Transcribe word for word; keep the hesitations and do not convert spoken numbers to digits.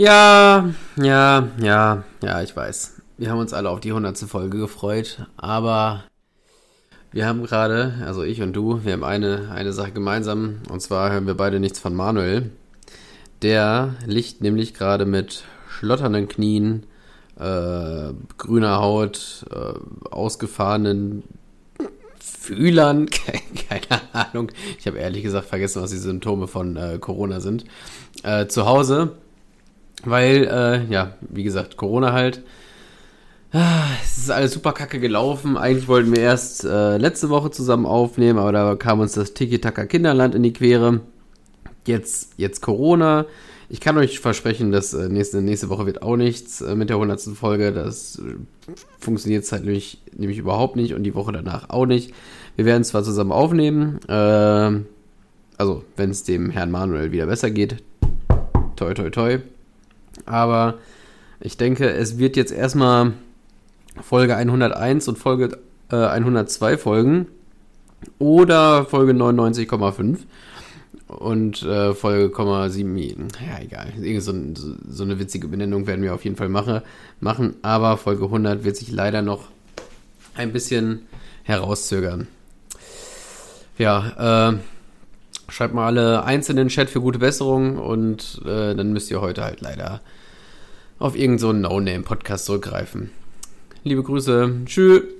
Ja, ja, ja, ja, ich weiß. Wir haben uns alle auf die hundertste Folge gefreut, aber wir haben gerade, also ich und du, wir haben eine, eine Sache gemeinsam, und zwar hören wir beide nichts von Manuel. Der liegt nämlich gerade mit schlotternden Knien, äh, grüner Haut, äh, ausgefahrenen Fühlern, keine Ahnung. Ich habe ehrlich gesagt vergessen, was die Symptome von äh, Corona sind. Äh, zu Hause, weil, äh, ja, wie gesagt, Corona halt. Ah, es ist alles super kacke gelaufen. Eigentlich wollten wir erst äh, letzte Woche zusammen aufnehmen, aber da kam uns das Tiki-Taka-Kinderland in die Quere. Jetzt, jetzt Corona. Ich kann euch versprechen, dass äh, nächste, nächste Woche wird auch nichts äh, mit der hundertsten Folge. Das äh, funktioniert zeitlich nämlich überhaupt nicht und die Woche danach auch nicht. Wir werden zwar zusammen aufnehmen, äh, also wenn es dem Herrn Manuel wieder besser geht. Toi, toi, toi. Aber ich denke, es wird jetzt erstmal Folge hunderteins und Folge äh, hundertzwei folgen oder Folge neunundneunzig Komma fünf und äh, Folge null Komma sieben, ja egal, irgend so, so eine witzige Benennung werden wir auf jeden Fall mache, machen, aber Folge hundert wird sich leider noch ein bisschen herauszögern. Ja, äh, schreibt mal alle einzeln in den Chat für gute Besserung und äh, dann müsst ihr heute halt leider auf irgend so einen No-Name-Podcast zurückgreifen. Liebe Grüße. Tschüss.